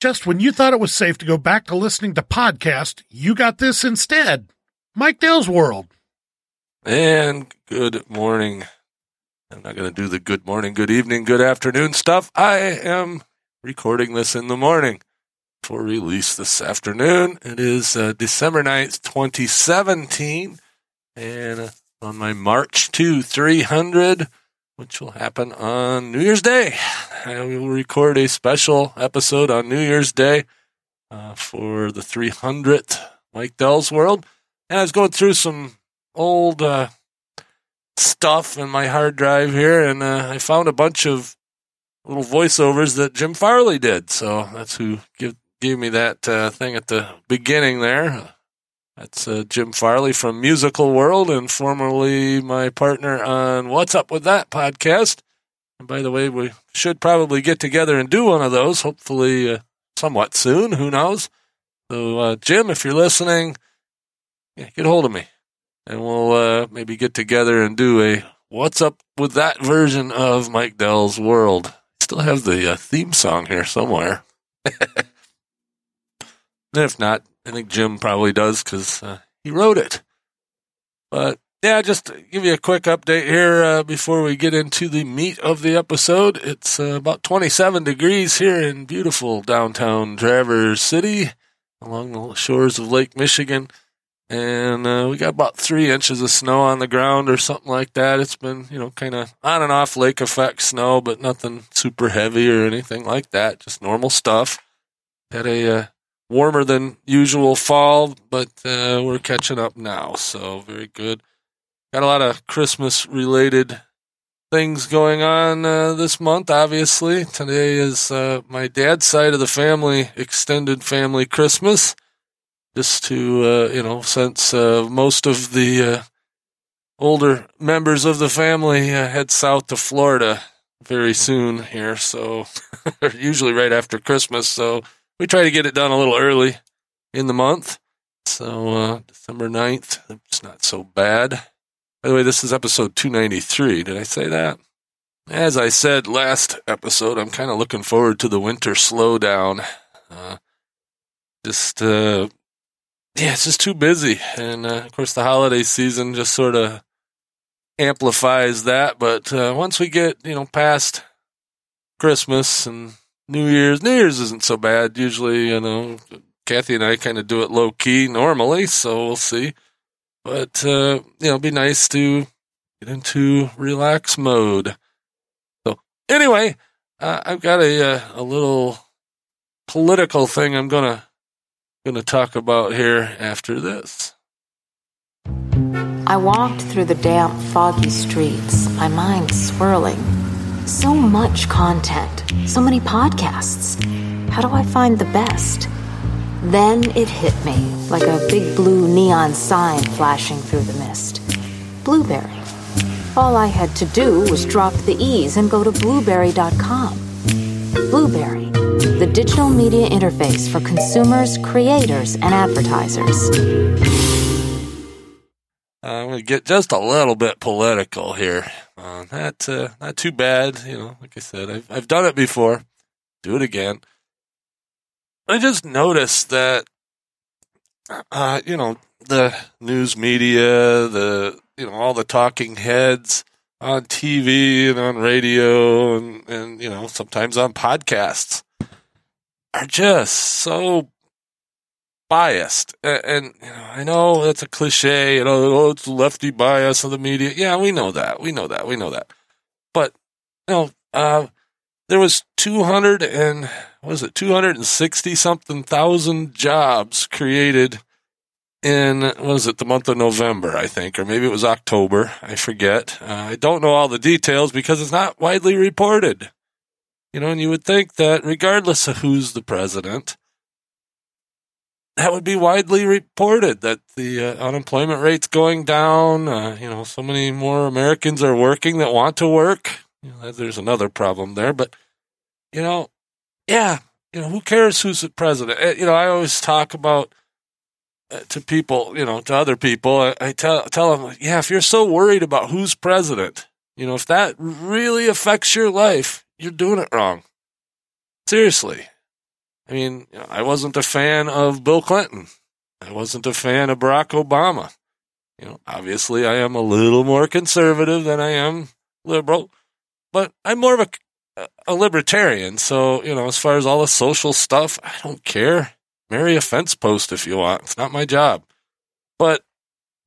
Just when you thought it was safe to go back to listening to podcasts, you got this instead. Mike Dell's World. And good morning. I'm not going to do the good morning, good evening, good afternoon stuff. I am recording this in the morning for release this afternoon. It is December 9th, 2017, and on my March 2, 300, which will happen on New Year's Day. And we will record a special episode on New Year's Day for the 300th Mike Dell's World. And I was going through some old stuff in my hard drive here, and I found a bunch of little voiceovers that Jim Farley did. So that's who gave me that thing at the beginning there. That's Jim Farley from Musical World and formerly my partner on What's Up With That podcast. And by the way, we should probably get together and do one of those, hopefully somewhat soon. Who knows? So, Jim, if you're listening, get hold of me. And we'll maybe get together and do a What's Up With That version of Mike Dell's World. Still have the theme song here somewhere. If not, I think Jim probably does because he wrote it. But, yeah, just to give you a quick update here before we get into the meat of the episode. It's about 27 degrees here in beautiful downtown Traverse City along the shores of Lake Michigan. And we got about 3 inches of snow on the ground or something like that. It's been, kind of on and off lake effect snow, but nothing super heavy or anything like that. Just normal stuff. Had a warmer than usual fall, but we're catching up now, so very good. Got a lot of Christmas-related things going on this month, obviously. Today is my dad's side of the family, extended family Christmas, just to, since most of the older members of the family head south to Florida very soon here, so usually right after Christmas, so we try to get it done a little early in the month. So December 9th, it's not so bad. By the way, this is episode 293. Did I say that? As I said last episode, I'm kind of looking forward to the winter slowdown. It's just too busy. And, of course, the holiday season just sort of amplifies that. But once we get, past Christmas and New Year's isn't so bad. Usually, Kathy and I kind of do it low key normally, so we'll see. But, it'd be nice to get into relax mode. So anyway, I've got a little political thing I'm going to talk about here after this. I walked through the damp, foggy streets, my mind swirling. So much content, so many podcasts. How do I find the best? Then it hit me like a big blue neon sign flashing through the mist. Blueberry. All I had to do was drop the E's and go to blueberry.com. Blueberry, the digital media interface for consumers, creators, and advertisers. I'm going to get just a little bit political here. Not too bad. Like I said, I've done it before. Do it again. I just noticed that, the news media, all the talking heads on TV and on radio and sometimes on podcasts are just so biased. And I know that's a cliche, it's lefty bias of the media. Yeah, we know that. But, there was 260 something thousand jobs created in, the month of November, I think, or maybe it was October. I forget. I don't know all the details because it's not widely reported. And you would think that regardless of who's the president, that would be widely reported that the unemployment rate's going down. So many more Americans are working that want to work. There's another problem there, but who cares who's the president? I always talk about to people, to other people. I tell them, if you're so worried about who's president, if that really affects your life, you're doing it wrong. Seriously. I mean, I wasn't a fan of Bill Clinton. I wasn't a fan of Barack Obama. You know, obviously I am a little more conservative than I am liberal, but I'm more of a libertarian. So, you know, as far as all the social stuff, I don't care. Marry a fence post if you want. It's not my job. But,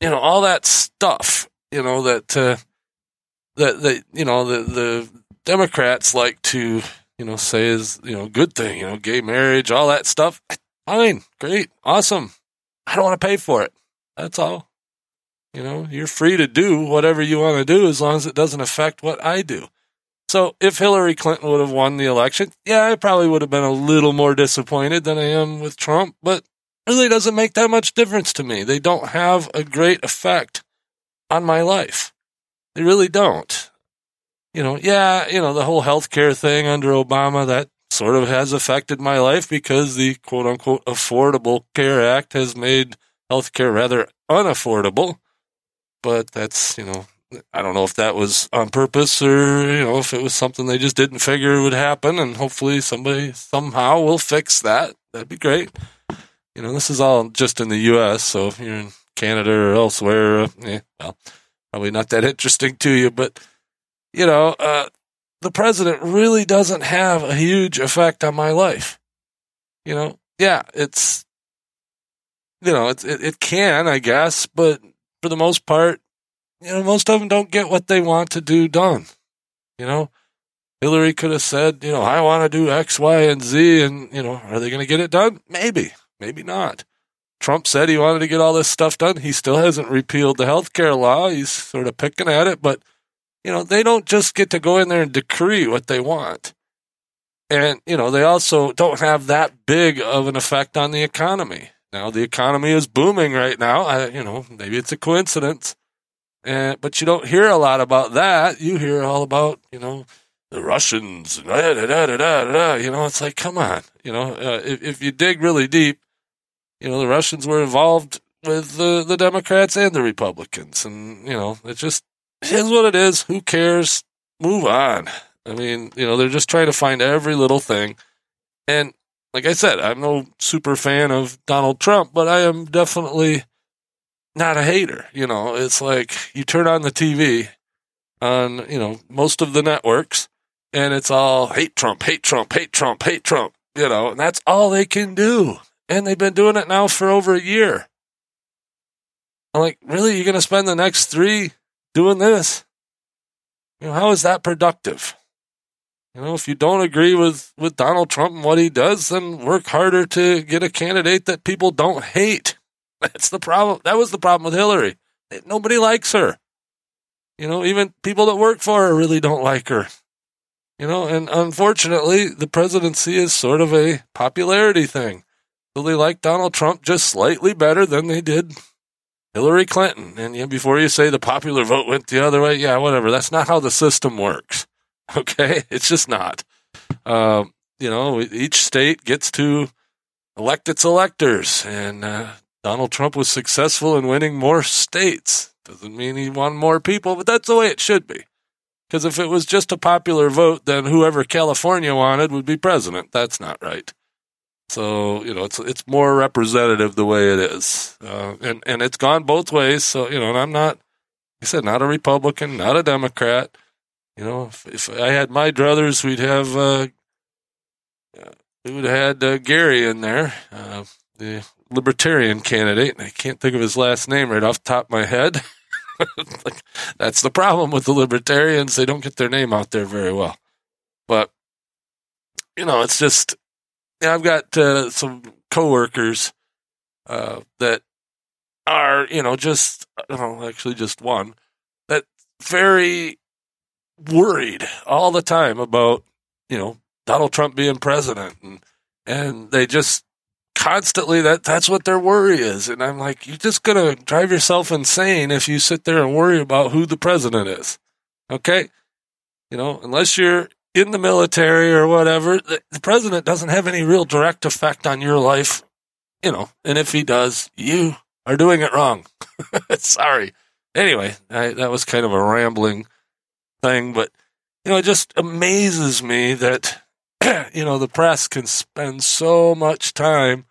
you know, all that stuff, you know, that you know, the Democrats like to, you know, say is, you know, good thing, you know, gay marriage, all that stuff. Fine, great, awesome. I don't want to pay for it. That's all. You know, you're free to do whatever you want to do as long as it doesn't affect what I do. So if Hillary Clinton would have won the election, yeah, I probably would have been a little more disappointed than I am with Trump, but it really doesn't make that much difference to me. They don't have a great effect on my life. They really don't. You know, yeah, you know, the whole healthcare thing under Obama, that sort of has affected my life because the quote unquote Affordable Care Act has made healthcare rather unaffordable. But that's, you know, I don't know if that was on purpose or, you know, if it was something they just didn't figure would happen, and hopefully somebody somehow will fix that. That'd be great. You know, this is all just in the U.S., so if you're in Canada or elsewhere, well, probably not that interesting to you. But, you know, the president really doesn't have a huge effect on my life. You know, yeah, it's, you know, it can, I guess, but for the most part, you know, most of them don't get what they want to do done. You know, Hillary could have said, you know, I want to do X, Y, and Z, and, you know, are they going to get it done? Maybe, maybe not. Trump said he wanted to get all this stuff done. He still hasn't repealed the healthcare law. He's sort of picking at it, but, you know, they don't just get to go in there and decree what they want. And, you know, they also don't have that big of an effect on the economy. Now, the economy is booming right now. You know, maybe it's a coincidence. But you don't hear a lot about that. You hear all about, you know, the Russians, you know, it's like, come on. You know, if you dig really deep, you know, the Russians were involved with the Democrats and the Republicans. And, you know, it just is what it is. Who cares? Move on. I mean, you know, they're just trying to find every little thing. And like I said, I'm no super fan of Donald Trump, but I am definitely not a hater. You know, it's like you turn on the TV on, you know, most of the networks, and it's all hate Trump, hate Trump, hate Trump, hate Trump, you know, and that's all they can do. And they've been doing it now for over a year. I'm like, really? You're going to spend the next 3 doing this? You know, how is that productive? You know, if you don't agree with Donald Trump and what he does, then work harder to get a candidate that people don't hate. That's the problem. That was the problem with Hillary. Nobody likes her. You know, even people that work for her really don't like her. You know, and unfortunately, the presidency is sort of a popularity thing. So they like Donald Trump just slightly better than they did Hillary Clinton. And you know, before you say the popular vote went the other way, yeah, whatever. That's not how the system works. Okay? It's just not. You know, each state gets to elect its electors. And Donald Trump was successful in winning more states. Doesn't mean he won more people, but that's the way it should be. Because if it was just a popular vote, then whoever California wanted would be president. That's not right. So, you know, it's more representative the way it is. And it's gone both ways. So, you know, and I'm not, like I said, not a Republican, not a Democrat. You know, if I had my druthers, we would have had Gary in there, the libertarian candidate. And I can't think of his last name right off the top of my head. Like, that's the problem with the libertarians. They don't get their name out there very well. But, you know, it's just, yeah, I've got some coworkers that are, you know, just, well, actually just one, that very worried all the time about, you know, Donald Trump being president. And they just constantly, that's what their worry is. And I'm like, you're just going to drive yourself insane if you sit there and worry about who the president is. Okay? You know, unless you're in the military or whatever, the president doesn't have any real direct effect on your life, you know, and if he does, you are doing it wrong. Sorry. Anyway, that was kind of a rambling thing, but, you know, it just amazes me that, you know, the press can spend so much time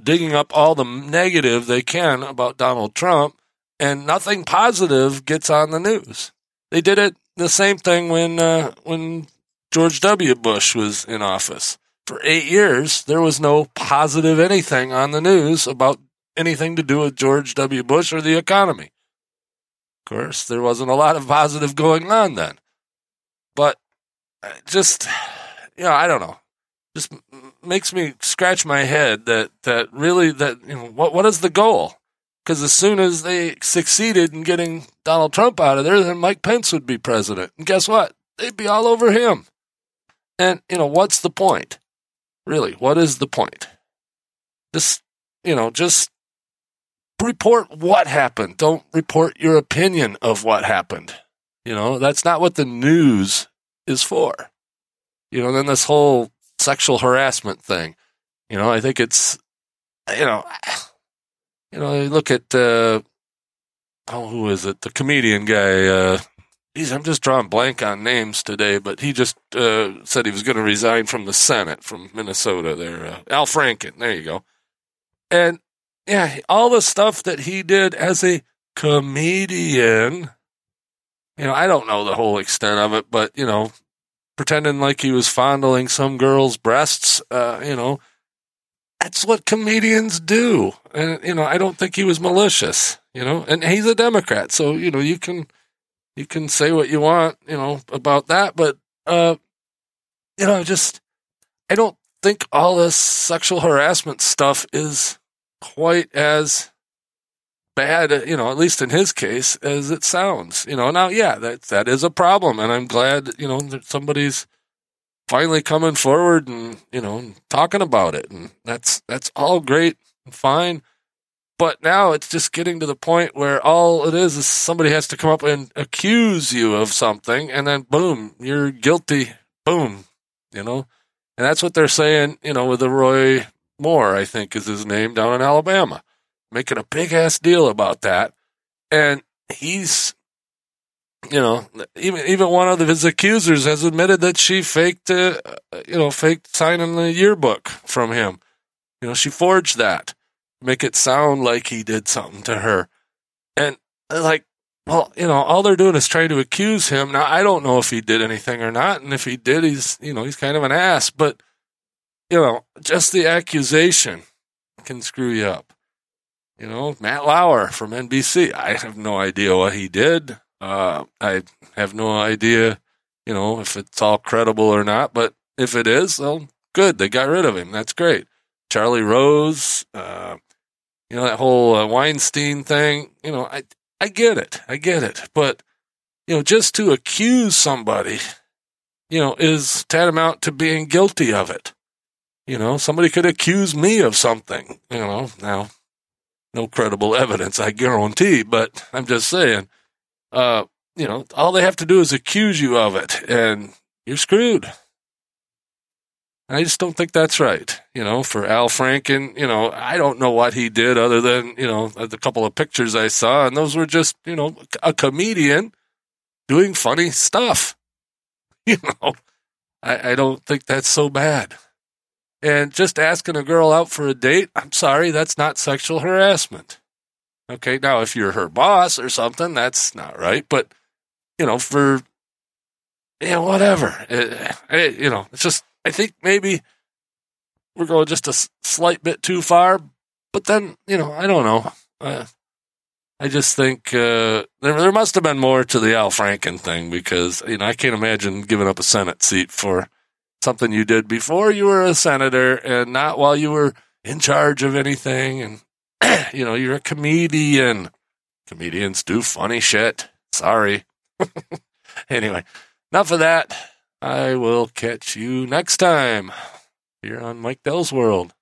digging up all the negative they can about Donald Trump, and nothing positive gets on the news. They did it the same thing when George W. Bush was in office. For 8 years, there was no positive anything on the news about anything to do with George W. Bush or the economy. Of course, there wasn't a lot of positive going on then. But just, you know, I don't know. Just makes me scratch my head that really, that, you know, what is the goal? Because as soon as they succeeded in getting Donald Trump out of there, then Mike Pence would be president. And guess what? They'd be all over him. And, you know, what's the point? Really, what is the point? Just, you know, just report what happened. Don't report your opinion of what happened. You know, that's not what the news is for. You know, then this whole sexual harassment thing, you know, I think it's, you know, you look at, who is it? The comedian guy, I'm just drawing blank on names today, but he just said he was going to resign from the Senate from Minnesota there. Al Franken, there you go. And, yeah, all the stuff that he did as a comedian, you know, I don't know the whole extent of it, but, you know, pretending like he was fondling some girl's breasts, you know, that's what comedians do. And, you know, I don't think he was malicious, you know, and he's a Democrat, so, you know, you can say what you want, you know, about that, but, you know, just, I don't think all this sexual harassment stuff is quite as bad, you know, at least in his case, as it sounds, you know. Now, yeah, that is a problem, and I'm glad, you know, that somebody's finally coming forward and, you know, talking about it, and that's all great and fine. But now it's just getting to the point where all it is somebody has to come up and accuse you of something, and then boom, you're guilty. Boom, you know, and that's what they're saying, you know, with the Roy Moore, I think is his name, down in Alabama, making a big ass deal about that, and he's, you know, even one of his accusers has admitted that she faked signing the yearbook from him. You know, she forged that. Make it sound like he did something to her. And like, well, you know, all they're doing is trying to accuse him. Now, I don't know if he did anything or not. And if he did, he's, you know, he's kind of an ass, but you know, just the accusation can screw you up. You know, Matt Lauer from NBC. I have no idea what he did. I have no idea, you know, if it's all credible or not, but if it is, well, good. They got rid of him. That's great. Charlie Rose, you know, that whole Weinstein thing, you know, I get it. But, you know, just to accuse somebody, you know, is tantamount to being guilty of it. You know, somebody could accuse me of something, you know, now, no credible evidence, I guarantee, but I'm just saying, you know, all they have to do is accuse you of it, and you're screwed. I just don't think that's right. You know, for Al Franken, you know, I don't know what he did other than, you know, the couple of pictures I saw, and those were just, you know, a comedian doing funny stuff. You know, I don't think that's so bad. And just asking a girl out for a date, I'm sorry, that's not sexual harassment. Okay, now if you're her boss or something, that's not right. But, you know, for, yeah, whatever. You know, it's just, I think maybe we're going just a slight bit too far, but then, you know, I don't know. I just think there must have been more to the Al Franken thing, because, you know, I can't imagine giving up a Senate seat for something you did before you were a senator and not while you were in charge of anything. And, you know, you're a comedian. Comedians do funny shit. Sorry. Anyway, enough of that. I will catch you next time here on Mike Dell's World.